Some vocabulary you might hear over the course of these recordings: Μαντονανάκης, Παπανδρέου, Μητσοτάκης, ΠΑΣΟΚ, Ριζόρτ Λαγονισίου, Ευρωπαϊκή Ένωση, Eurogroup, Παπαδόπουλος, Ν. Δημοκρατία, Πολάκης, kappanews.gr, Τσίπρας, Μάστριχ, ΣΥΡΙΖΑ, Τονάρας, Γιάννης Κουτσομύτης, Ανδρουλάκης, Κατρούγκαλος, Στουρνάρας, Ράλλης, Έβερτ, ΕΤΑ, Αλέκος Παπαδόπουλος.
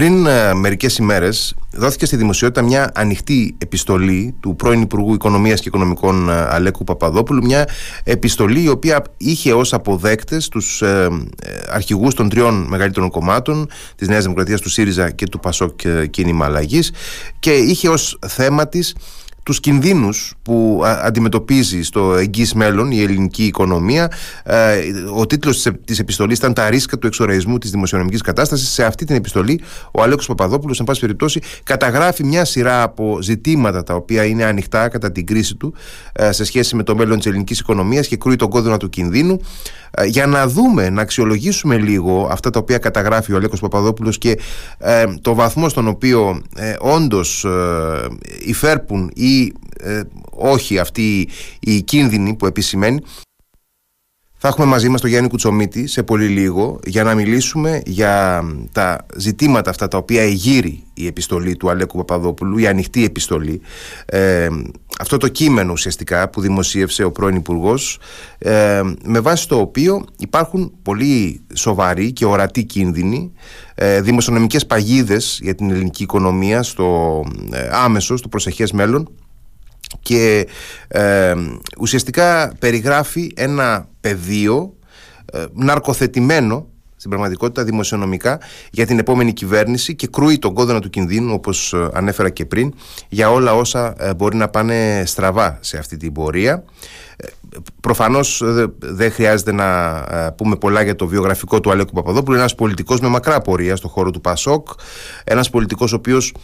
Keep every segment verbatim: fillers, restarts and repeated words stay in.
Πριν ε, μερικές ημέρες δόθηκε στη δημοσιότητα μια ανοιχτή επιστολή του πρώην Υπουργού Οικονομίας και Οικονομικών ε, Αλέκου Παπαδόπουλου, μια επιστολή η οποία είχε ως αποδέκτες τους ε, ε, αρχηγούς των τριών μεγαλύτερων κομμάτων, της Νέας Δημοκρατίας, του ΣΥΡΙΖΑ και του ΠΑΣΟΚ ε, κίνημα αλλαγής, και είχε ως θέμα της τους κινδύνους που αντιμετωπίζει στο εγγύς μέλλον η ελληνική οικονομία. Ο τίτλος της επιστολής ήταν «Τα ρίσκα του εξοραϊσμού της δημοσιονομικής κατάστασης». Σε αυτή την επιστολή ο Αλέκος Παπαδόπουλος, εν πάση περιπτώσει, καταγράφει μια σειρά από ζητήματα τα οποία είναι ανοιχτά κατά την κρίση του σε σχέση με το μέλλον της ελληνικής οικονομίας και κρούει τον κόδωνα του κινδύνου. Για να δούμε, να αξιολογήσουμε λίγο αυτά τα οποία καταγράφει ο Αλέκος Παπαδόπουλος και ε, το βαθμό στον οποίο ε, όντως ε, υφέρπουν ή ε, όχι αυτοί οι κίνδυνοι που επισημαίνει. Θα έχουμε μαζί μας τον Γιάννη Κουτσομύτη σε πολύ λίγο για να μιλήσουμε για τα ζητήματα αυτά τα οποία εγείρει η επιστολή του Αλέκου Παπαδόπουλου, η ανοιχτή επιστολή. Ε, αυτό το κείμενο ουσιαστικά που δημοσίευσε ο πρώην Υπουργός, ε, με βάση το οποίο υπάρχουν πολύ σοβαροί και ορατοί κίνδυνοι, ε, δημοσιονομικές παγίδες για την ελληνική οικονομία στο ε, άμεσο, στο προσεχές μέλλον, και ε, ουσιαστικά περιγράφει ένα πεδίο ε, ναρκοθετημένο στην πραγματικότητα δημοσιονομικά για την επόμενη κυβέρνηση και κρούει τον κόδωνα του κινδύνου, όπως ανέφερα και πριν, για όλα όσα ε, μπορεί να πάνε στραβά σε αυτή την πορεία. Ε, προφανώς ε, δεν χρειάζεται να ε, πούμε πολλά για το βιογραφικό του Αλέκου Παπαδόπουλου. Ένας πολιτικός με μακρά πορεία στον χώρο του ΠΑΣΟΚ, ένας πολιτικός ο οποίος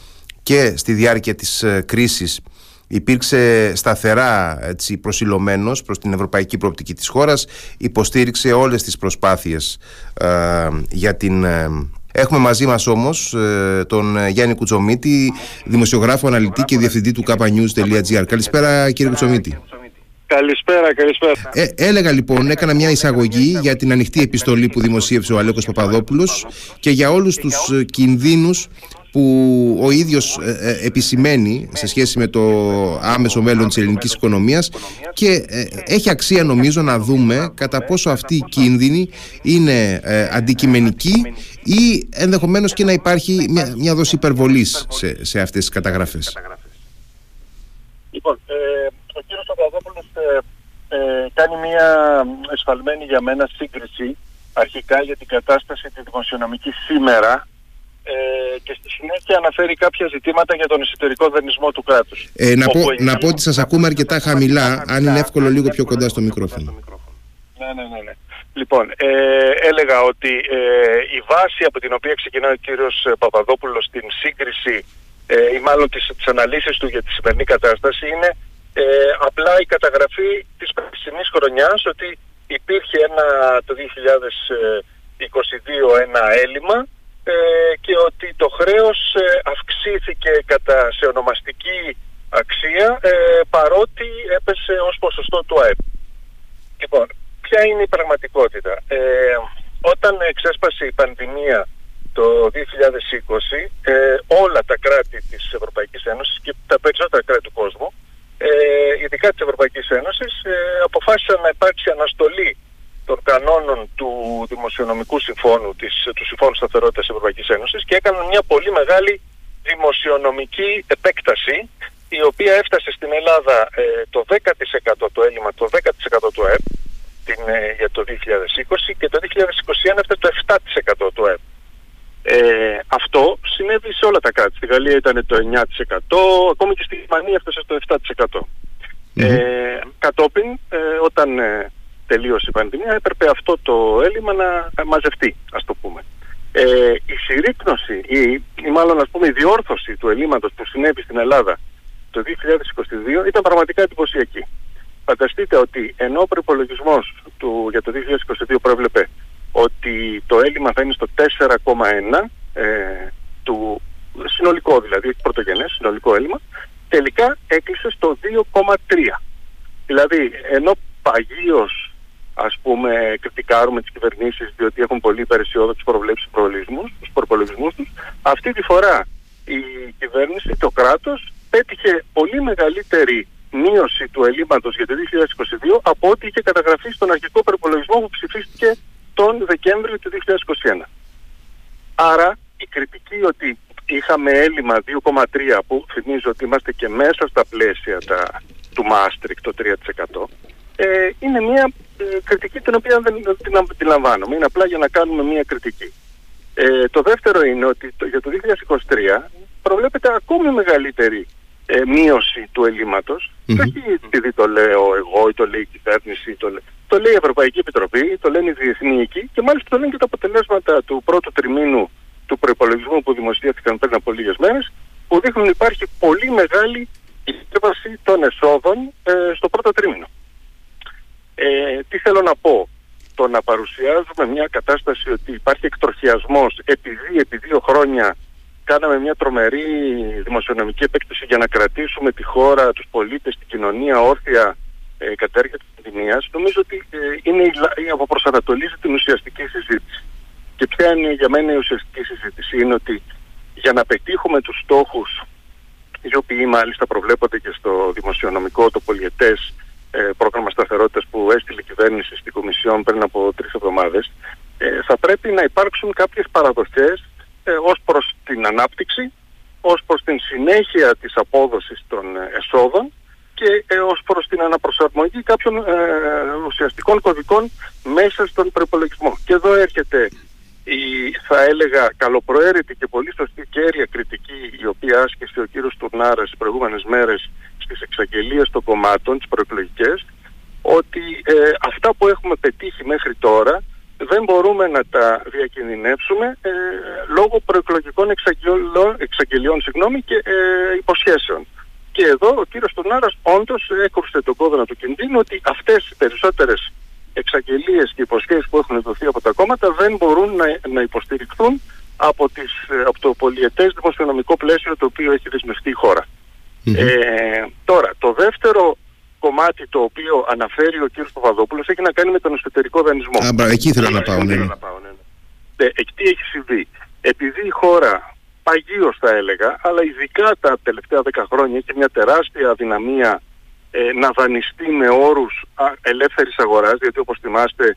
και στη διάρκεια της ε, κρίσης υπήρξε σταθερά έτσι, προσιλωμένος προς την ευρωπαϊκή προοπτική της χώρας, υποστήριξε όλες τις προσπάθειες ε, για την... Ε, έχουμε μαζί μας όμως ε, τον Γιάννη Κουτσομύτη, δημοσιογράφο, αναλυτή και διευθυντή του kappanews.gr. Καλησπέρα κύριε Κουτσομύτη. Καλησπέρα, καλησπέρα. Ε, έλεγα λοιπόν, έκανα μια εισαγωγή για την ανοιχτή επιστολή που δημοσίευσε ο Αλέκος Παπαδόπουλος και για όλους τους κινδύνους που ο ίδιος ε, επισημαίνει σε σχέση με το άμεσο μέλλον της ελληνικής οικονομίας, και ε, έχει αξία νομίζω να δούμε κατά πόσο αυτοί οι κίνδυνοι είναι ε, αντικειμενικοί ή ενδεχομένως και να υπάρχει μια, μια δόση υπερβολής σε, σε αυτές τις καταγραφές. Λοιπόν, ε, ο κύριος Παπαδόπουλος ε, ε, κάνει μια εσφαλμένη για μένα σύγκριση αρχικά για την κατάσταση τη δημοσιονομική σήμερα, και στη συνέχεια αναφέρει κάποια ζητήματα για τον εσωτερικό δανεισμό του κράτους. Ε, να, πω, είναι... να πω ότι σας ακούμε αρκετά χαμηλά, αν είναι εύκολο λίγο πιο κοντά στο μικρόφωνο. Ναι, ναι, ναι. ναι. Λοιπόν, ε, έλεγα ότι ε, η βάση από την οποία ξεκινάει ο κύριος Παπαδόπουλος στην σύγκριση ε, ή μάλλον τις, τις αναλύσεις του για τη σημερινή κατάσταση είναι ε, απλά η καταγραφή της περσινής χρονιάς, ότι υπήρχε ένα, το δύο χιλιάδες είκοσι δύο ένα έλλειμμα και ότι το χρέος αυξήθηκε κατά σε ονομαστική αξία παρότι έπεσε ως ποσοστό του ΑΕΠ. Λοιπόν, ποια είναι η πραγματικότητα? Ε, όταν ξέσπασε η πανδημία το δύο χιλιάδες είκοσι, ε, όλα τα κράτη της Ευρωπαϊκής Ένωσης και τα περισσότερα κράτη του κόσμου, ε, ειδικά της Ευρωπαϊκής Ένωσης, ε, αποφάσισαν να υπάρξει αναστολή των κανόνων του Δημοσιονομικού Συμφώνου, της, του Συμφώνου Σταθερότητας Ευρωπαϊκής Ένωσης, και έκαναν μια πολύ μεγάλη δημοσιονομική επέκταση, η οποία έφτασε στην Ελλάδα ε, το δέκα τοις εκατό το έλλειμμα, το δέκα τοις εκατό του ΑΕΠ την, ε, για το δύο χιλιάδες είκοσι, και το δύο χιλιάδες είκοσι ένα έφτασε το επτά τοις εκατό του ΑΕΠ. Ε, αυτό συνέβη σε όλα τα κράτη. Στη Γαλλία ήταν το εννιά τοις εκατό, ακόμη και στη Γερμανία έφτασε το επτά τοις εκατό. Mm-hmm. Ε, κατόπιν, ε, όταν... Ε, τελείωσε η πανδημία, έπρεπε αυτό το έλλειμμα να μαζευτεί, ας το πούμε. Ε, η συρρήκνωση ή, ή μάλλον ας πούμε η διόρθωση του ελλείμματος που συνέβη στην Ελλάδα το δύο χιλιάδες είκοσι δύο ήταν πραγματικά εντυπωσιακή. Φανταστείτε ότι ενώ ο προϋπολογισμός του για το δύο χιλιάδες είκοσι δύο προέβλεπε ότι το έλλειμμα θα είναι στο τέσσερα κόμμα ένα τοις εκατό ε, του συνολικό, δηλαδή όχι πρωτογενές, συνολικό έλλειμμα, τελικά έκλεισε στο δύο κόμμα τρία τοις εκατό. Δηλαδή ενώ παγίως ας πούμε κριτικάρουμε τις κυβερνήσεις διότι έχουν πολύ υπεραισιόδοξες προβλέψεις στους προπολογισμούς τους, αυτή τη φορά η κυβέρνηση, το κράτος, πέτυχε πολύ μεγαλύτερη μείωση του ελλείμματος για το δύο χιλιάδες είκοσι δύο από ό,τι είχε καταγραφεί στον αρχικό προπολογισμό που ψηφίστηκε τον Δεκέμβριο του δύο χιλιάδες είκοσι ένα. Άρα η κριτική ότι είχαμε έλλειμμα δύο κόμμα τρία που θυμίζω ότι είμαστε και μέσα στα πλαίσια τα, του Μάστριχ το τρία τοις εκατό ε, είναι μια ε, κριτική την οποία δεν την αντιλαμβάνομαι. Είναι απλά για να κάνουμε μια κριτική. Ε, το δεύτερο είναι ότι το, για το δύο χιλιάδες είκοσι τρία προβλέπεται ακόμη μεγαλύτερη ε, μείωση του ελλείμματος. Mm-hmm. Όχι επειδή το λέω εγώ ή το λέει η κυβέρνηση, το, το λέει η Ευρωπαϊκή Επιτροπή, το λένε οι διεθνοί οίκοι και μάλιστα το λένε και τα αποτελέσματα του πρώτου τριμήνου του προϋπολογισμού που δημοσιεύτηκαν πριν από λίγες μέρες, που δείχνουν ότι υπάρχει πολύ μεγάλη υπέρβαση των εσόδων ε, στο πρώτο τρίμηνο. Ε, τι θέλω να πω, το να παρουσιάζουμε μια κατάσταση ότι υπάρχει εκτροχιασμός επειδή επί δύο χρόνια κάναμε μια τρομερή δημοσιονομική επέκταση για να κρατήσουμε τη χώρα, τους πολίτες, την κοινωνία όρθια ε, κατά έργα της κοινωνίας, νομίζω ότι ε, είναι η, η αποπροσανατολίζει την ουσιαστική συζήτηση. Και ποια είναι για μένα η ουσιαστική συζήτηση είναι ότι για να πετύχουμε τους στόχους, οι οποίοι μάλιστα προβλέπονται και στο δημοσιονομικό, το πολιετές ε, πρόγραμμα σταθερότητας που έστειλε η κυβέρνηση στην Κομισιόν πριν από τρεις εβδομάδες, ε, θα πρέπει να υπάρξουν κάποιες παραδοχές ε, ως προς την ανάπτυξη, ως προς την συνέχεια της απόδοσης των εσόδων και ε, ως προς την αναπροσαρμογή κάποιων ε, ουσιαστικών κωδικών μέσα στον προϋπολογισμό. Και εδώ έρχεται η, θα έλεγα, καλοπροαίρετη και πολύ σωστή και κέρια κριτική η οποία άσκησε ο κύριος Τονάρας τις προηγούμενες μέρες στις εξαγγελίες των κομμάτων, τις προεκλογικές, ότι ε, αυτά που έχουμε πετύχει μέχρι τώρα δεν μπορούμε να τα διακινδυνεύσουμε ε, λόγω προεκλογικών εξαγγελιών συγγνώμη, και ε, υποσχέσεων. Και εδώ ο κύριος Τονάρας όντως έκοψε τον κόδωνα του κινδύνου ότι αυτές οι περισσότερες εξαγγελίες και υποσχέσεις που έχουν δοθεί από τα κόμματα δεν μπορούν να, να υποστηριχθούν από, τις, από το πολιετές δημοσιονομικό πλαίσιο το οποίο έχει δεσμευτεί η χώρα. Mm-hmm. Ε, τώρα, το δεύτερο κομμάτι το οποίο αναφέρει ο κ. Παπαδόπουλος έχει να κάνει με τον εσωτερικό δανεισμό. Α, μπα, εκεί ήθελα να πάω, ναι. Να πάω, ναι. Ε, τι έχει συμβεί. Επειδή η χώρα παγίως θα έλεγα, αλλά ειδικά τα τελευταία δέκα χρόνια έχει μια τεράστια αδυναμία να δανειστεί με όρους ελεύθερης αγοράς, γιατί όπως θυμάστε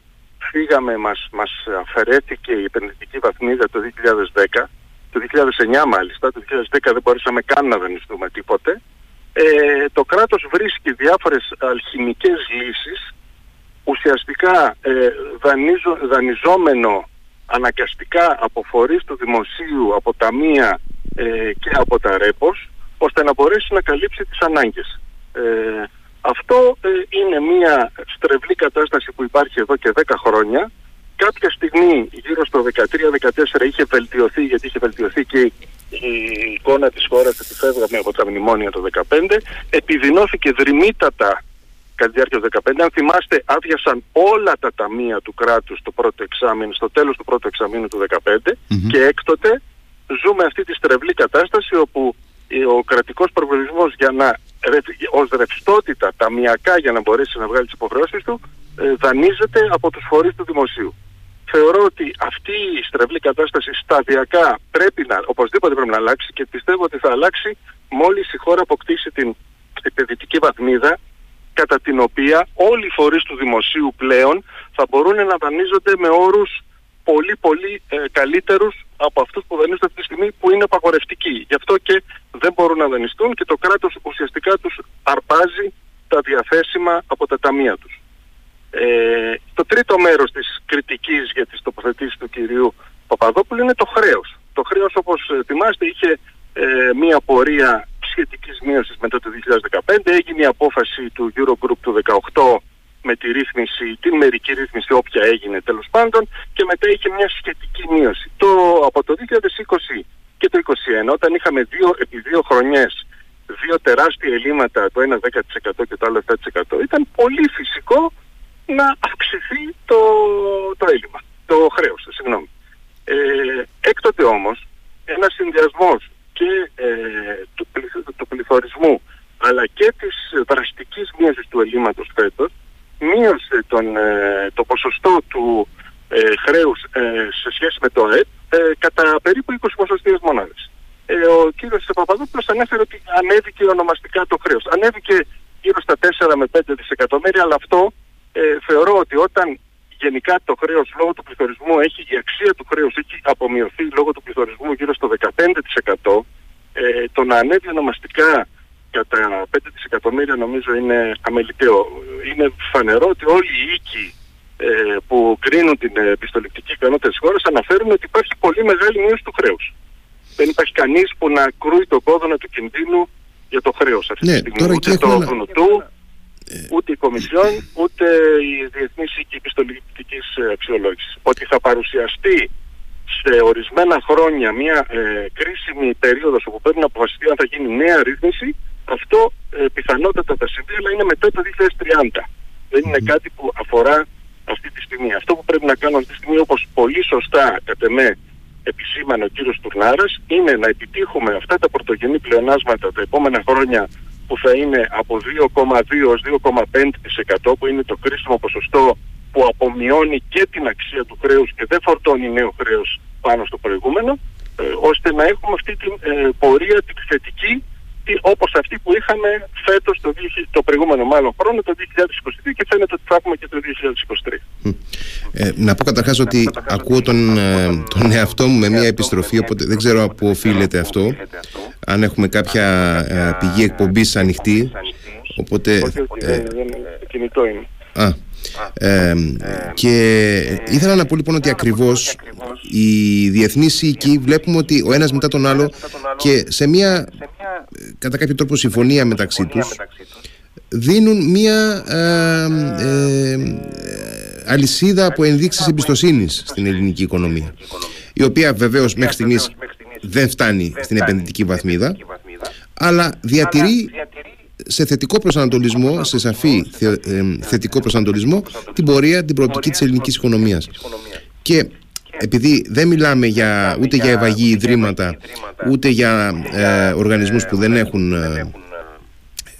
φύγαμε, μας, μας αφαιρέθηκε η επενδυτική βαθμίδα το δύο χιλιάδες δέκα, το δύο χιλιάδες εννιά μάλιστα, το δύο χιλιάδες δέκα δεν μπορούσαμε καν να δανειστούμε τίποτε. Ε, το κράτος βρίσκει διάφορες αλχημικές λύσεις, ουσιαστικά ε, δανειζο, δανειζόμενο αναγκαστικά από φορείς του δημοσίου, από ταμεία ε, και από τα ρέπος, ώστε να μπορέσει να καλύψει τις ανάγκες. Ε, αυτό ε, είναι μια στρεβλή κατάσταση που υπάρχει εδώ και δέκα χρόνια. Κάποια στιγμή γύρω στο δεκατρία δεκατέσσερα είχε βελτιωθεί, γιατί είχε βελτιωθεί και η εικόνα της χώρας που φεύγαμε από τα μνημόνια το δεκαπέντε. Επιδεινώθηκε δρυμύτατα κατά τη διάρκεια του δεκαπέντε. Αν θυμάστε, άδειασαν όλα τα ταμεία του κράτους το πρώτο εξάμηνο, στο τέλος του πρώτου εξαμήνου του δεκαπέντε. Mm-hmm. Και έκτοτε ζούμε αυτή τη στρεβλή κατάσταση όπου ο κρατικός προϋπολογισμός για να ως ρευστότητα ταμιακά για να μπορέσει να βγάλει τις υποχρεώσεις του δανείζεται από τους φορείς του δημοσίου. Θεωρώ ότι αυτή η στρεβλή κατάσταση σταδιακά πρέπει να, οπωσδήποτε πρέπει να αλλάξει και πιστεύω ότι θα αλλάξει μόλις η χώρα αποκτήσει την επενδυτική βαθμίδα κατά την οποία όλοι οι φορείς του δημοσίου πλέον θα μπορούν να δανείζονται με όρους πολύ πολύ ε, καλύτερους από αυτούς που δανείζονται αυτή τη στιγμή που είναι απαγορευτικοί. Γι' αυτό και δεν μπορούν να δανειστούν και το κράτος ουσιαστικά τους αρπάζει τα διαθέσιμα από τα ταμεία τους. Ε, το τρίτο μέρος της κριτικής για τις τοποθετήσεις του κυρίου Παπαδόπουλου είναι το χρέος. Το χρέος, όπως θυμάστε, είχε ε, μία πορεία σχετικής μείωσης μετά το δύο χιλιάδες δεκαπέντε. Έγινε η απόφαση του Eurogroup του δεκαοκτώ με τη ρύθμιση, την μερική ρύθμιση όποια έγινε τέλος πάντων και μετά είχε μια σχετική μείωση. Το, από το δύο χιλιάδες είκοσι και το είκοσι ένα όταν είχαμε δύο, επί δύο χρονιές δύο τεράστια ελλείμματα, το ένα δέκα τοις εκατό και το άλλο επτά τοις εκατό, ήταν πολύ φυσικό να αυξηθεί το, το έλλειμμα, το χρέος, συγγνώμη. Ε, έκτοτε όμως ένας συνδυασμός και ε, του, του πληθωρισμού αλλά και της δραστικής μείωσης του ελλείμματος φέτος μείωσε τον, ε, το ποσοστό του ε, χρέους ε, σε σχέση με το ΑΕΠ ε, κατά περίπου είκοσι ποσοστιαίες μονάδες. Ε, ο κύριος Παπαδόπουλος ανέφερε ότι ανέβηκε ονομαστικά το χρέος. Ανέβηκε γύρω στα τέσσερα με πέντε δισεκατομμύρια, αλλά αυτό ε, θεωρώ ότι όταν γενικά το χρέος λόγω του πληθωρισμού έχει, η αξία του χρέους έχει απομειωθεί λόγω του πληθωρισμού γύρω στο δεκαπέντε τοις εκατό. Ε, το να ανέβει ονομαστικά κατά πέντε δισεκατομμύρια νομίζω είναι αμεληταίο. Είναι φανερό ότι όλοι οι οίκοι ε, που κρίνουν την επιστοληπτική ικανότητα της χώρας αναφέρουν ότι υπάρχει πολύ μεγάλη μείωση του χρέους. Δεν υπάρχει κανείς που να κρούει τον κόδωνα του κινδύνου για το χρέος αυτή τη στιγμή. Ούτε το ΒΝΤΟΥ, ούτε η Κομισιόν, ούτε η Διεθνής Οίκη Επιστοληπτικής Αξιολόγησης. Ότι θα παρουσιαστεί σε ορισμένα χρόνια μια ε, κρίσιμη περίοδος όπου πρέπει να αποφασιστεί αν θα γίνει νέα ρύθμιση, αυτό ε, πιθανότατα θα συμβεί, αλλά είναι μετά το δύο χιλιάδες τριάντα. Δεν είναι κάτι που αφορά αυτή τη στιγμή. Αυτό που πρέπει να κάνουμε αυτή τη στιγμή, όπως πολύ σωστά κατ' εμέ επισήμανε ο κύριος Στουρνάρας, είναι να επιτύχουμε αυτά τα πρωτογενή πλεονάσματα τα επόμενα χρόνια που θα είναι από δύο κόμμα δύο τοις εκατό έως δύο κόμμα πέντε τοις εκατό, που είναι το κρίσιμο ποσοστό που απομειώνει και την αξία του χρέους και δεν φορτώνει νέο χρέος πάνω στο προηγούμενο, ε, ώστε να έχουμε αυτή την ε, πορεία την θετική, τη, όπως αυτή που είχαμε φέτος το, το προηγούμενο μάλλον χρόνο, το δύο χιλιάδες είκοσι δύο, και φαίνεται ότι θα έχουμε και το δύο χιλιάδες είκοσι τρία. Ε, να πω καταρχάς ότι ε, ακούω τον, ε, τον εαυτό μου με μια επιστροφή, οπότε δεν ξέρω πού οφείλεται αυτό, αν έχουμε κάποια ε, πηγή εκπομπής ανοιχτή, οπότε... Ε, κινητό είναι. Α. Ε, και ήθελα να πω λοιπόν ότι ακριβώς οι διεθνείς οίκοι βλέπουμε ότι ο ένας μετά τον άλλο και σε μια κατά κάποιο τρόπο συμφωνία μεταξύ τους δίνουν μια ε, ε, αλυσίδα από ενδείξεις εμπιστοσύνης στην ελληνική οικονομία, η οποία βεβαίως μέχρι στιγμής δεν φτάνει στην επενδυτική βαθμίδα, αλλά διατηρεί σε θετικό προσανατολισμό, σε σαφή θε, ε, θετικό προσανατολισμό, την πορεία, την προοπτική της ελληνικής οικονομίας. Και επειδή δεν μιλάμε για, ούτε για ευαγή ιδρύματα, ούτε για ε, οργανισμούς που δεν έχουν ε,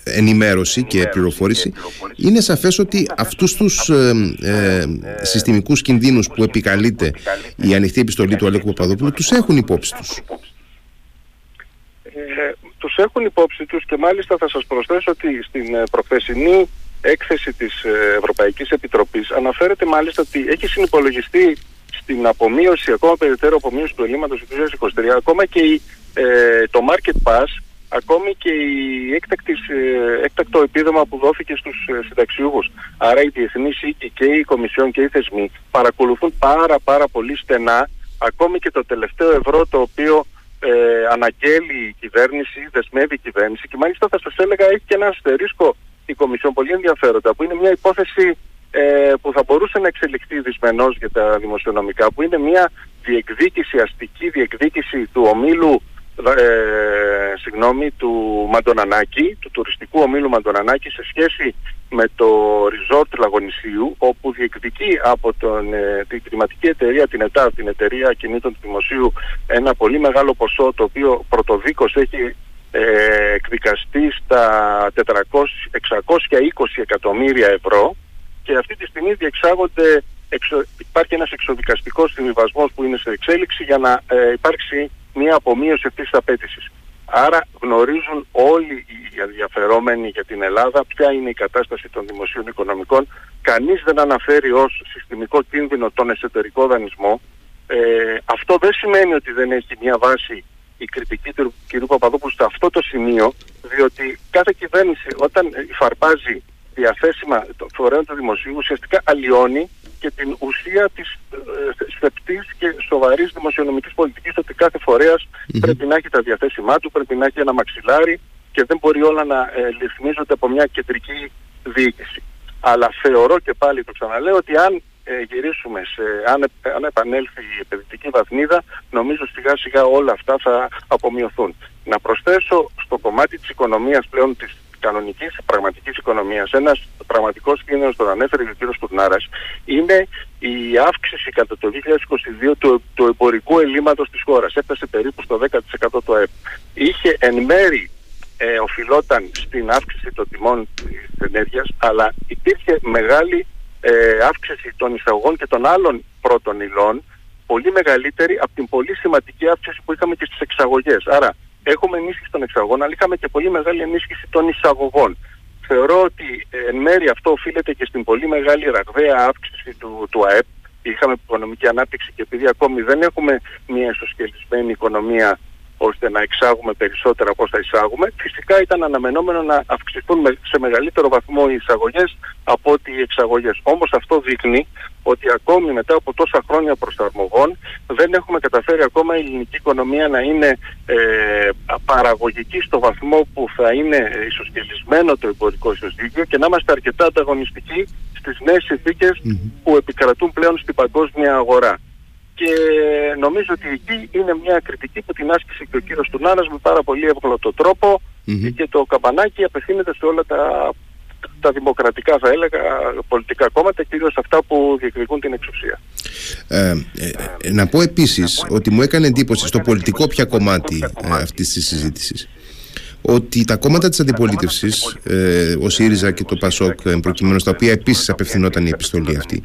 ενημέρωση και πληροφόρηση, είναι σαφές ότι αυτούς τους ε, ε, συστημικούς κινδύνους που επικαλείται η ανοιχτή επιστολή του Αλέκου Παπαδόπουλου, τους έχουν υπόψη τους. Τους έχουν υπόψη τους, και μάλιστα θα σας προσθέσω ότι στην προχθεσινή έκθεση της Ευρωπαϊκής Επιτροπής αναφέρεται μάλιστα ότι έχει συνυπολογιστεί στην απομείωση, ακόμα περαιτέρω απομείωση του ελλείμματος του δύο χιλιάδες είκοσι τρία, ακόμα και η, ε, το market pass, ακόμη και η έκτακτης, ε, έκτακτο επίδομα που δόθηκε στους συνταξιούχους. Άρα οι διεθνείς οίκοι και οι Κομισιόν και οι θεσμοί παρακολουθούν πάρα πάρα πολύ στενά ακόμη και το τελευταίο ευρώ το οποίο Ε, αναγγέλει η κυβέρνηση, δεσμεύει η κυβέρνηση, και μάλιστα θα σας έλεγα έχει και ένα αστερίσκο η Κομισιόν πολύ ενδιαφέροντα, που είναι μια υπόθεση ε, που θα μπορούσε να εξελιχθεί δυσμενώς για τα δημοσιονομικά, που είναι μια διεκδίκηση, αστική διεκδίκηση του ομίλου ε, συγγνώμη, του Μαντονανάκη, του τουριστικού ομίλου Μαντονανάκη, σε σχέση με το Ριζόρτ Λαγονισίου, όπου διεκδικεί από τον, ε, την κτηματική εταιρεία, την ΕΤΑ, την εταιρεία κινήτων του Δημοσίου, ένα πολύ μεγάλο ποσό, το οποίο πρωτοδίκως έχει ε, εκδικαστεί στα εξακόσια είκοσι εκατομμύρια ευρώ, και αυτή τη στιγμή διεξάγονται, εξο, υπάρχει ένας εξοδικαστικός συμβιβασμός που είναι σε εξέλιξη για να ε, υπάρξει μια απομείωση αυτής της απέτησης. Άρα γνωρίζουν όλοι οι ενδιαφερόμενοι για την Ελλάδα ποια είναι η κατάσταση των δημοσίων οικονομικών. Κανείς δεν αναφέρει ως συστημικό κίνδυνο τον εσωτερικό δανεισμό. Ε, αυτό δεν σημαίνει ότι δεν έχει μια βάση η κριτική του κ. Παπαδόπουλου σε αυτό το σημείο, διότι κάθε κυβέρνηση όταν υφαρπάζει διαθέσιμα φορέων του δημοσίου ουσιαστικά αλλοιώνει και την ουσία της θεπτής και σοβαρής δημοσιονομικής πολιτικής, ότι κάθε φορέας mm-hmm. πρέπει να έχει τα διαθέσιμά του, πρέπει να έχει ένα μαξιλάρι και δεν μπορεί όλα να ε, ρυθμίζονται από μια κεντρική διοίκηση. Αλλά θεωρώ, και πάλι το ξαναλέω, ότι αν ε, γυρίσουμε, σε, αν, ε, αν επανέλθει η επενδυτική βαθμίδα, νομίζω σιγά σιγά όλα αυτά θα απομειωθούν. Να προσθέσω στο κομμάτι της οικονομίας πλέον, της κανονικής πραγματικής οικονομίας, ένας πραγματικός κίνδυνος, τον ανέφερε και ο κ. Στουρνάρας, είναι η αύξηση κατά το δύο χιλιάδες είκοσι δύο του, του εμπορικού ελλείμματος της χώρας. Έφτασε περίπου στο δέκα τοις εκατό του ΑΕΠ. Είχε εν μέρη ε, οφειλόταν στην αύξηση των τιμών της ενέργειας, αλλά υπήρχε μεγάλη ε, αύξηση των εισαγωγών και των άλλων πρώτων υλών, πολύ μεγαλύτερη από την πολύ σημαντική αύξηση που είχαμε και στις εξαγωγές. Άρα έχουμε ενίσχυση των εξαγωγών, αλλά είχαμε και πολύ μεγάλη ενίσχυση των εισαγωγών. Θεωρώ ότι εν μέρει αυτό οφείλεται και στην πολύ μεγάλη ραγδαία αύξηση του, του ΑΕΠ. Είχαμε οικονομική ανάπτυξη και επειδή ακόμη δεν έχουμε μια ισοσκελισμένη οικονομία ώστε να εξάγουμε περισσότερα από όσα εισάγουμε, φυσικά ήταν αναμενόμενο να αυξηθούν σε μεγαλύτερο βαθμό οι εισαγωγές από ότι οι εξαγωγές. Όμως αυτό δείχνει ότι ακόμη μετά από τόσα χρόνια προσαρμογών δεν έχουμε καταφέρει ακόμα η ελληνική οικονομία να είναι ε, παραγωγική στο βαθμό που θα είναι ισοσκελισμένο το εμπορικό ισοζύγιο και να είμαστε αρκετά ανταγωνιστικοί στις νέες συνθήκες mm-hmm. που επικρατούν πλέον στην παγκόσμια αγορά. Και νομίζω ότι εκεί είναι μια κριτική που την άσκησε και ο κύριος Τονάρας με πάρα πολύ εύγλωτο τρόπο mm-hmm. και το καμπανάκι απευθύνεται σε όλα τα, τα δημοκρατικά, θα έλεγα, πολιτικά κόμματα, κυρίως αυτά που διεκδικούν την εξουσία. Ε, ε, να πω επίσης ότι μου έκανε εντύπωση στο πολιτικό πια κομμάτι αυτής της συζήτησης ότι τα κόμματα της αντιπολίτευσης, ε, ο ΣΥΡΙΖΑ και το ΠΑΣΟΚ, προκειμένου στα οποία επίσης απευθυνόταν η επιστολή αυτή,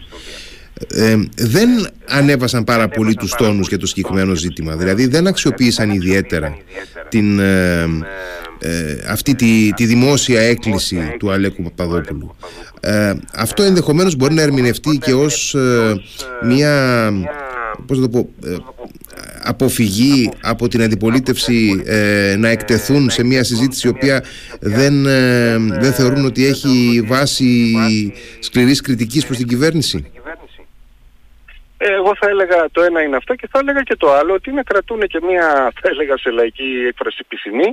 Ε, δεν ανέβασαν πάρα πολύ τους τόνους για το συγκεκριμένο ζήτημα. Δηλαδή δεν αξιοποίησαν ιδιαίτερα την, ε, ε, αυτή τη, τη δημόσια έκκληση του Αλέκου Παπαδόπουλου. Ε, αυτό ενδεχομένως μπορεί να ερμηνευτεί και ως ε, μια, πώς το πω, ε, αποφυγή από την αντιπολίτευση ε, να εκτεθούν σε μια συζήτηση η οποία δεν, ε, δεν θεωρούν ότι έχει βάση σκληρής κριτικής προς την κυβέρνηση. Εγώ θα έλεγα το ένα είναι αυτό και θα έλεγα και το άλλο ότι να κρατούν και μια, θα έλεγα σε λαϊκή έκφραση, πισινή,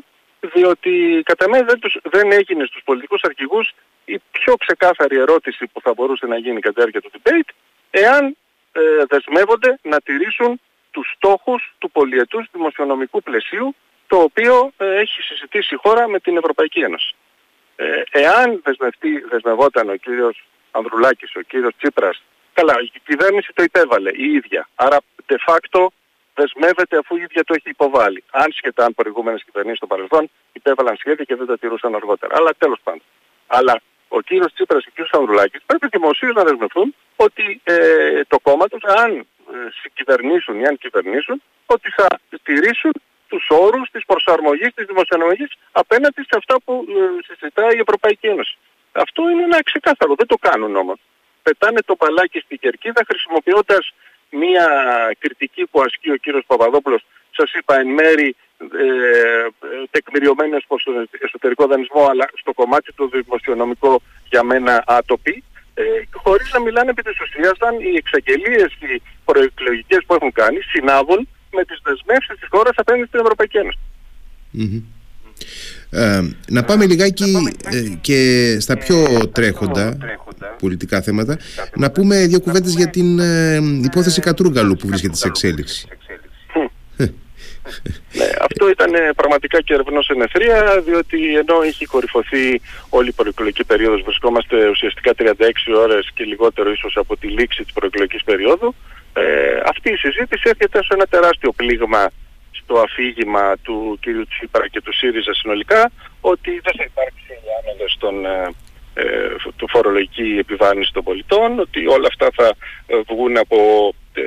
διότι κατά μένα δεν, δεν έγινε στους πολιτικούς αρχηγούς η πιο ξεκάθαρη ερώτηση που θα μπορούσε να γίνει κατά τη διάρκεια του debate, εάν ε, δεσμεύονται να τηρήσουν τους στόχους του πολιετούς δημοσιονομικού πλαισίου, το οποίο ε, έχει συζητήσει η χώρα με την Ευρωπαϊκή Ένωση. Ε, εάν δεσμευτεί, δεσμευόταν ο κύριος Ανδρουλάκης, ο κύριος Τσίπρας, καλά, η κυβέρνηση το υπέβαλε η ίδια. Άρα, de facto, δεσμεύεται αφού η ίδια το έχει υποβάλει. Αν σχετά αν προηγούμενες κυβερνήσεις στο παρελθόν υπέβαλαν σχέδια και δεν τα τηρούσαν αργότερα. Αλλά τέλος πάντων. Αλλά ο κύριος Τσίπρας και ο κύριος Ανδρουλάκης πρέπει δημοσίως να δεσμευτούν ότι ε, το κόμμα τους, αν ε, συγκυβερνήσουν ή αν κυβερνήσουν, ότι θα τηρήσουν τους όρους της προσαρμογής, της δημοσιονομικής απέναντι σε αυτά που ε, συζητάει η Ευρωπαϊκή Ένωση. Αυτό είναι ένα ξεκάθαρο. Δεν το κάνουν όμως. Πετάνε το μπαλάκι στην κερκίδα χρησιμοποιώντας μια κριτική που ασκεί ο κύριος Παπαδόπουλος, σας είπα εν μέρη ε, τεκμηριωμένη ως εσωτερικό δανεισμό, αλλά στο κομμάτι του δημοσιονομικό για μένα άτοπη, ε, χωρίς να μιλάνε επί της ουσίας αν οι εξαγγελίες, οι προεκλογικές που έχουν κάνει συνάδουν με τις δεσμεύσεις της χώρας απέναντι στην Ευρωπαϊκή Ένωση. Mm-hmm. Ε, να πάμε λιγάκι ε, και στα πιο τρέχοντα πολιτικά θέματα. Να πούμε δύο κουβέντες για την ε, υπόθεση Κατρούγκαλου που βρίσκεται σε εξέλιξη. Ναι, αυτό ήταν πραγματικά κερβνός εν αιθρία, διότι ενώ είχε κορυφωθεί όλη η προεκλογική περίοδος, βρισκόμαστε ουσιαστικά τριάντα έξι ώρες και λιγότερο ίσως από τη λήξη της προεκλογικής περίοδου, ε, αυτή η συζήτηση έρχεται σε ένα τεράστιο πλήγμα το αφήγημα του κ. Τσίπρα και του ΣΥΡΙΖΑ συνολικά ότι δεν θα υπάρξει άνοδος στον ε, του φορολογική επιβάρυνση των πολιτών, ότι όλα αυτά θα βγουν από ε,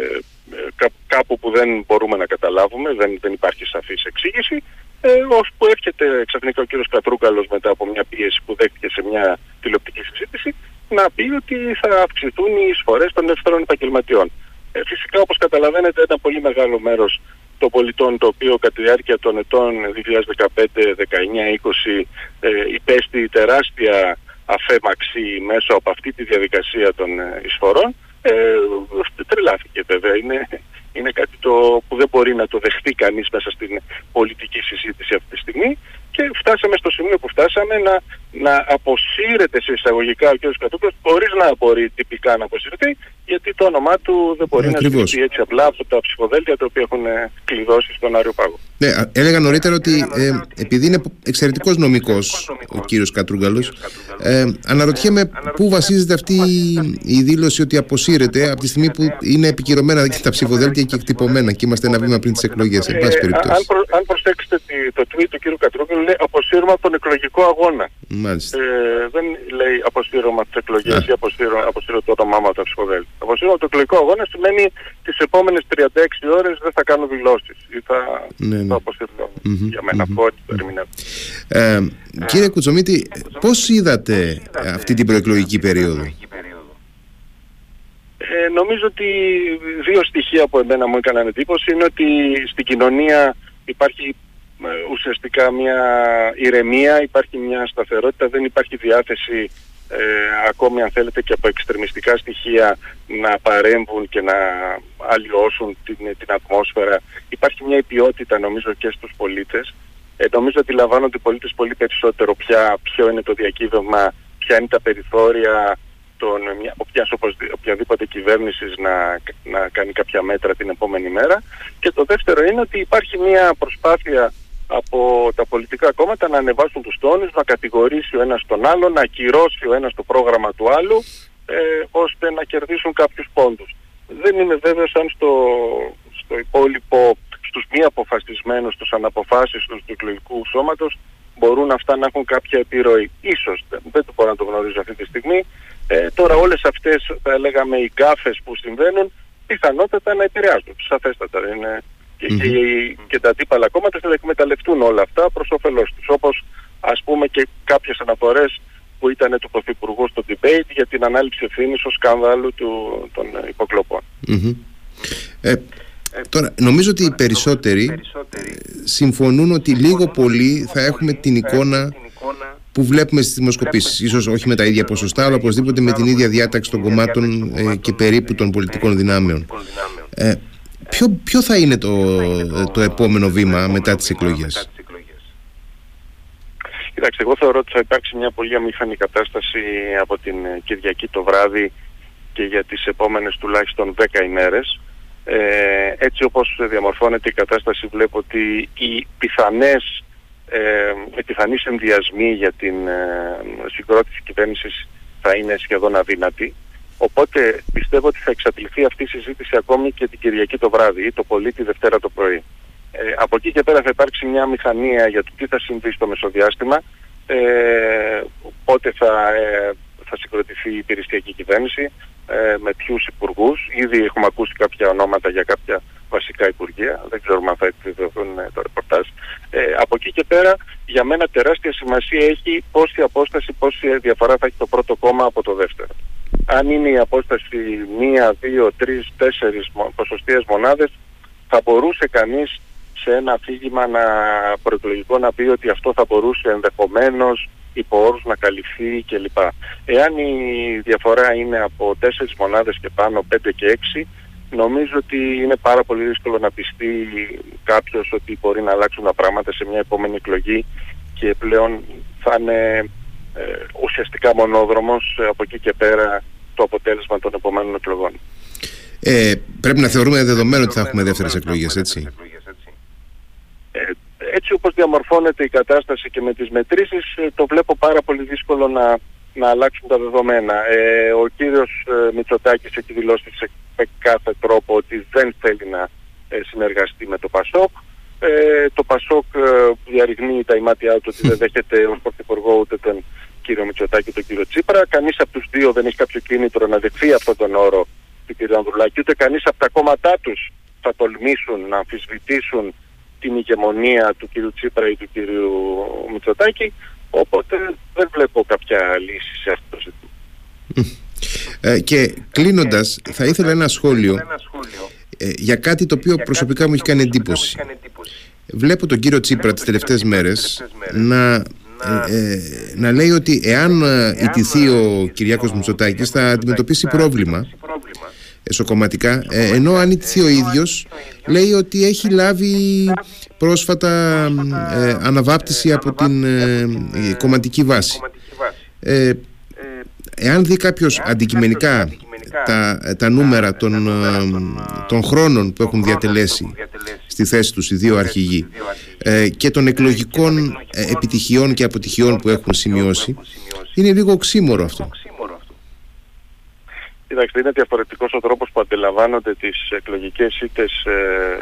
κά, κάπου που δεν μπορούμε να καταλάβουμε, δεν, δεν υπάρχει σαφής εξήγηση, ε, ώσπου έρχεται ξαφνικά ο κ. Κατρούγκαλος μετά από μια πίεση που δέχτηκε σε μια τηλεοπτική συζήτηση να πει ότι θα αυξηθούν οι εισφορές των ελεύθερων επαγγελματιών. Ε, φυσικά, όπως καταλαβαίνετε, ένα πολύ μεγάλο μέρος των πολιτών, το οποίο κατά τη διάρκεια των ετών δύο χιλιάδες δεκαπέντε, δεκαεννιά, είκοσι ε, υπέστη τεράστια αφέμαξη μέσω από αυτή τη διαδικασία των εισφορών, ε, τρελάθηκε βέβαια. Είναι, είναι κάτι το που δεν μπορεί να το δεχτεί κανείς μέσα στην πολιτική συζήτηση αυτή τη στιγμή και φτάσαμε στο σημείο που φτάσαμε να, να αποσύρεται σε εισαγωγικά ο κ. Κατρούγκαλος χωρίς να μπορεί τυπικά να αποσυρθεί, γιατί το όνομά του δεν μπορεί Ακριβώς. να στείλει έτσι απλά από τα ψηφοδέλτια τα οποία έχουν κλειδώσει στον Άριο Πάγο. Ναι, έλεγα νωρίτερα ότι ε, επειδή είναι εξαιρετικός νομικός ο κύριος Κατρούγκαλος, ε, αναρωτιέμαι πού βασίζεται αυτή η δήλωση ότι αποσύρεται από τη στιγμή που είναι επικυρωμένα και τα ψηφοδέλτια και εκτυπωμένα και είμαστε ένα βήμα πριν τις εκλογές. Ε, ε, αν, προ, αν προσέξετε το tweet του κύριου Κατρούγκαλου, λέει «Αποσύρμα τον εκλογικό αγώνα». Ε, δεν λέει αποσύρωμα τις εκλογές yeah. ή αποσύρω, αποσύρω το όνομά μου από τα ψηφοδέλτια. Αποσύρωμα το εκλογικό αγώνα σημαίνει τις επόμενες τριάντα έξι ώρες δεν θα κάνω δηλώσεις ή θα, ναι, ναι. θα αποσύρω mm-hmm. για μένα. Mm-hmm. Mm-hmm. Ε, ε, κύριε Κουτσομύτη, ε, πώς είδατε, πώς είδατε ε, αυτή την προεκλογική περίοδο? Ε, νομίζω ότι δύο στοιχεία που εμένα μου έκαναν εντύπωση είναι ότι στην κοινωνία υπάρχει ουσιαστικά μια ηρεμία, υπάρχει μια σταθερότητα, δεν υπάρχει διάθεση ε, ακόμη αν θέλετε και από εξτρεμιστικά στοιχεία να παρέμβουν και να αλλοιώσουν την, την ατμόσφαιρα. Υπάρχει μια ποιότητα νομίζω και στους πολίτες. Ε, νομίζω ότι λαμβάνονται οι πολίτες πολύ περισσότερο πια ποιο είναι το διακύβευμα, ποια είναι τα περιθώρια των, μια, οποίας, οποιαδήποτε κυβέρνησης να, να κάνει κάποια μέτρα την επόμενη μέρα. Και το δεύτερο είναι ότι υπάρχει μια προσπάθεια από τα πολιτικά κόμματα να ανεβάσουν τους τόνους, να κατηγορήσει ο ένας τον άλλο, να ακυρώσει ο ένας το πρόγραμμα του άλλου, ε, ώστε να κερδίσουν κάποιους πόντους. Δεν είμαι βέβαιος αν στο, στο υπόλοιπο, στους μη αποφασισμένους, στους αναποφάσιστους του εκλογικού σώματος μπορούν αυτά να έχουν κάποια επιρροή. Ίσως, δεν το μπορώ να το γνωρίζω αυτή τη στιγμή. Ε, τώρα όλες αυτές, θα έλεγαμε, οι γκάφες που συμβαίνουν, πιθανότατα να επηρεάζουν. Σαφέστατα είναι. Και, mm-hmm. και, και τα αντίπαλα κόμματα θα εκμεταλλευτούν όλα αυτά προς όφελός τους. Όπως ας πούμε και κάποιες αναφορές που ήταν του Πρωθυπουργού στο debate για την ανάληψη ευθύνης στο σκάνδαλο των υποκλοπών. Mm-hmm. ε, τώρα, νομίζω ότι οι περισσότεροι, περισσότεροι συμφωνούν ότι λίγο πολύ θα έχουμε την εικόνα που βλέπουμε στις δημοσκοπήσεις. Ίσως όχι με τα ίδια ποσοστά, αλλά οπωσδήποτε με την ίδια διάταξη των κομμάτων ε, και περίπου των πολιτικών δυνάμεων. Ε, Ποιο, ποιο θα είναι το, το επόμενο βήμα μετά τις εκλογές? Κοιτάξτε, εγώ θεωρώ ότι θα υπάρξει μια πολύ αμήχανη κατάσταση από την Κυριακή το βράδυ και για τις επόμενες τουλάχιστον δέκα ημέρες. Ε, έτσι όπως διαμορφώνεται η κατάσταση, βλέπω ότι οι πιθανές, ε, οι πιθανείς ενδιασμοί για την ε, συγκρότηση κυβέρνησης θα είναι σχεδόν αδύνατοι. Οπότε πιστεύω ότι θα εξαντληθεί αυτή η συζήτηση ακόμη και την Κυριακή το βράδυ ή το πολύ τη Δευτέρα το πρωί. Ε, από εκεί και πέρα θα υπάρξει μια μηχανία για το τι θα συμβεί στο μεσοδιάστημα, ε, πότε θα, ε, θα συγκροτηθεί η υπηρεσιακή κυβέρνηση, ε, με ποιους υπουργούς. Ήδη έχουμε ακούσει κάποια ονόματα για κάποια βασικά υπουργεία, δεν ξέρουμε αν θα επιβεβαιωθούν το ρεπορτάζ. Ε, από εκεί και πέρα για μένα τεράστια σημασία έχει πόση απόσταση, πόση διαφορά θα έχει το πρώτο κόμμα από το δεύτερο. Αν είναι η απόσταση μία, δύο, τρεις, τέσσερις ποσοστιαίες μονάδες, θα μπορούσε κανείς σε ένα αφήγημα να προεκλογικό να πει ότι αυτό θα μπορούσε ενδεχομένως υπό όρους να καλυφθεί κλπ. Εάν η διαφορά είναι από τέσσερις μονάδες και πάνω, πέντε και έξι, νομίζω ότι είναι πάρα πολύ δύσκολο να πιστεί κάποιος ότι μπορεί να αλλάξουν τα πράγματα σε μια επόμενη εκλογή και πλέον θα είναι ε, ουσιαστικά μονόδρομος από εκεί και πέρα το αποτέλεσμα των επόμενων εκλογών. Ε, πρέπει να θεωρούμε δεδομένο ότι θα έχουμε δεύτερες εκλογές, έτσι. Ε, έτσι όπως διαμορφώνεται η κατάσταση και με τις μετρήσεις, το βλέπω πάρα πολύ δύσκολο να, να αλλάξουν τα δεδομένα. Ε, ο κύριος Μητσοτάκης έχει δηλώσει σε κάθε τρόπο ότι δεν θέλει να συνεργαστεί με το ΠΑΣΟΚ. Ε, το ΠΑΣΟΚ διαρριγνύει τα ημάτια του ότι δεν δέχεται ως πρωθυπουργό ούτε τον κύριο Μητσοτάκη και τον κύριο Τσίπρα. Κανείς από τους δύο δεν έχει κάποιο κίνητρο να δεχθεί αυτόν τον όρο του κύριου Ανδρουλάκη, ούτε κανείς από τα κόμματά τους θα τολμήσουν να αμφισβητήσουν την ηγεμονία του κύριου Τσίπρα ή του κύριου Μητσοτάκη. Οπότε δεν βλέπω κάποια λύση σε αυτό το ζήτημα. Ε, και κλείνοντας, θα ήθελα ένα σχόλιο ε, για κάτι το οποίο προσωπικά μου έχει κάνει εντύπωση. Βλέπω τον κύριο Τσίπρα τις τελευταίες μέρες να, ε, να λέει ότι εάν ηττηθεί ο Κυριάκος Μητσοτάκης θα αντιμετωπίσει πρόβλημα εσωκομματικά, ε, ενώ αν ηττηθεί ο ίδιος λέει ότι έχει λάβει πρόσφατα ε, αναβάπτιση από την ε, κομματική βάση. Ε, εάν δει κάποιος αντικειμενικά τα, τα νούμερα των, των χρόνων που έχουν διατελέσει στη θέση τους οι δύο αρχηγοί ε, και των εκλογικών επιτυχιών και αποτυχιών που έχουν σημειώσει, είναι λίγο οξύμορο αυτό. Κοιτάξτε, είναι διαφορετικός ο τρόπος που αντιλαμβάνονται τις εκλογικές ήττες ε,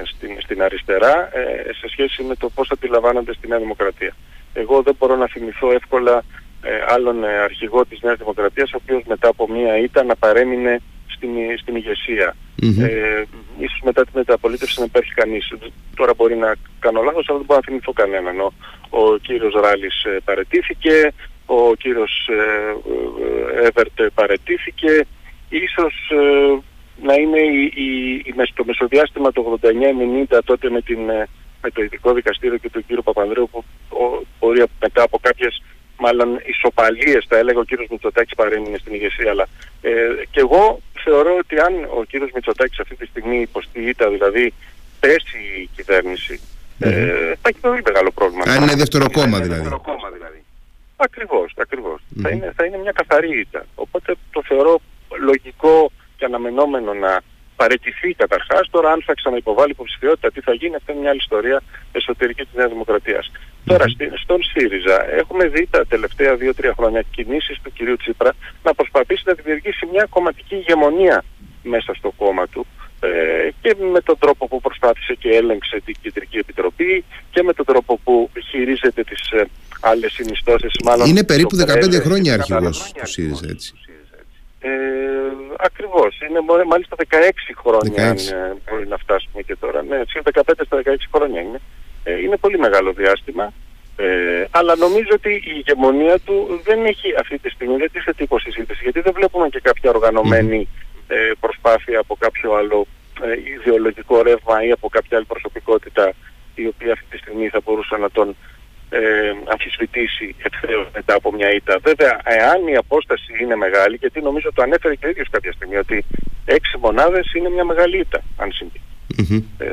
στην, στην αριστερά ε, σε σχέση με το πώς αντιλαμβάνονται στη Νέα Δημοκρατία. Εγώ δεν μπορώ να θυμηθώ εύκολα ε, άλλον αρχηγό της Νέας Δημοκρατίας, ο οποίος μετά από μία ήττα να παρέμεινε στην, στην ηγεσία. Mm-hmm. Ε, ίσως μετά τη μεταπολίτευση να υπάρχει κανείς. Τώρα μπορεί να κάνω λάθος, αλλά δεν μπορώ να θυμηθώ κανέναν. Ο, ο κύριος Ράλλης ε, παραιτήθηκε, ο κύριος Έβερτ ε, ε, παραιτήθηκε. Ίσως ε, να είναι η, η, η, το μεσοδιάστημα το ογδόντα εννιά ενενήντα, τότε με, την, με το ειδικό δικαστήριο και τον κύριο Παπανδρέου, που ο, μπορεί μετά από κάποιες μάλλον ισοπαλίες, θα έλεγα, ο κύριος Μητσοτάκης παρέμεινε στην ηγεσία. Αλλά ε, και εγώ θεωρώ ότι αν ο κύριος Μητσοτάκης αυτή τη στιγμή υποστηρείται, δηλαδή πέσει η κυβέρνηση, mm. ε, θα έχει πολύ μεγάλο πρόβλημα. Αν είναι δεύτερο κόμμα δηλαδή. δηλαδή. Ακριβώς, ακριβώς. Mm. Θα, είναι, θα είναι μια καθαρή ήττα. Οπότε το θεωρώ λογικό και αναμενόμενο να παραιτηθεί καταρχάς. Τώρα, αν θα ξαναυποβάλει υποψηφιότητα, τι θα γίνει, αυτή είναι μια άλλη ιστορία εσωτερική της Νέας Δημοκρατίας. Mm-hmm. Τώρα, στον ΣΥΡΙΖΑ έχουμε δει τα τελευταία δύο τρία χρόνια κινήσεις του κυρίου Τσίπρα να προσπαθήσει να δημιουργήσει μια κομματική ηγεμονία μέσα στο κόμμα του, ε, και με τον τρόπο που προσπάθησε και έλεγξε την Κεντρική Επιτροπή και με τον τρόπο που χειρίζεται τις ε, άλλες συνιστώσεις. Μάλλον είναι περίπου δεκαπέντε χρόνια αρχηγός του ΣΥΡΙΖΑ, έτσι. Ε, ακριβώς, είναι μάλιστα δεκαέξι χρόνια, δεκαέξι. Αν ε, μπορεί να φτάσουμε και τώρα. Ναι, δεκαπέντε στα δεκαέξι χρόνια είναι. Ε, είναι πολύ μεγάλο διάστημα. Ε, αλλά νομίζω ότι η ηγεμονία του δεν έχει αυτή τη στιγμή, δεν τίθεται υπό συζήτηση, γιατί δεν βλέπουμε και κάποια οργανωμένη ε, προσπάθεια από κάποιο άλλο ε, ιδεολογικό ρεύμα ή από κάποια άλλη προσωπικότητα, η οποία αυτή τη στιγμή θα μπορούσε να τον Ε, αμφισβητήσει ευθέως μετά από μια ήττα. Βέβαια, εάν η απόσταση είναι μεγάλη, γιατί νομίζω το ανέφερε και ο ίδιος κάποια στιγμή, ότι έξι μονάδες είναι μια μεγάλη ήττα, αν συμβεί. Mm-hmm. Ε,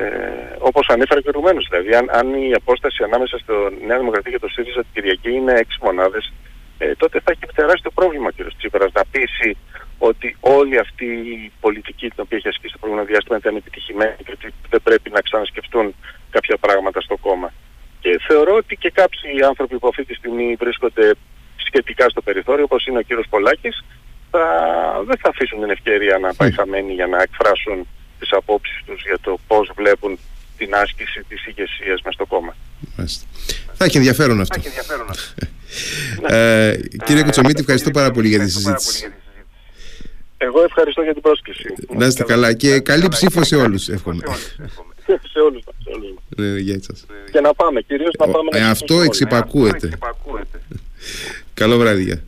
όπως ανέφερε και προηγουμένως, δηλαδή, αν, αν η απόσταση ανάμεσα στο Νέα Δημοκρατία και το ΣΥΡΙΖΑ την Κυριακή είναι έξι μονάδες, ε, τότε θα έχει τεράστιο πρόβλημα ο κ. Τσίπρας να πείσει ότι όλη αυτή η πολιτική την οποία έχει ασκήσει το προηγούμενο διάστημα ήταν επιτυχημένη και ότι δεν πρέπει να ξανασκεφτούν κάποια πράγματα στο κόμμα. Και θεωρώ ότι και κάποιοι άνθρωποι που αυτή τη στιγμή βρίσκονται σχετικά στο περιθώριο, όπως είναι ο κύριος Πολάκης, θα, δεν θα αφήσουν την ευκαιρία να πάει χαμένη για να εκφράσουν τις απόψεις τους για το πώς βλέπουν την άσκηση της ηγεσίας μες στο κόμμα. Μάλιστα. Θα έχει ενδιαφέρον αυτό. ε, κύριε Κουτσομύτη, ευχαριστώ πάρα πολύ για τη συζήτηση. Εγώ ευχαριστώ για την πρόσκληση. Να είστε καλά και καλή ψήφο σε όλους, εύχομαι. Σε όλους μας. Σε όλους μας. Ε, γεια σας. Και να πάμε, κυρίως να πάμε. Ε, να αυτό εξυπακούεται. Καλό βράδυ.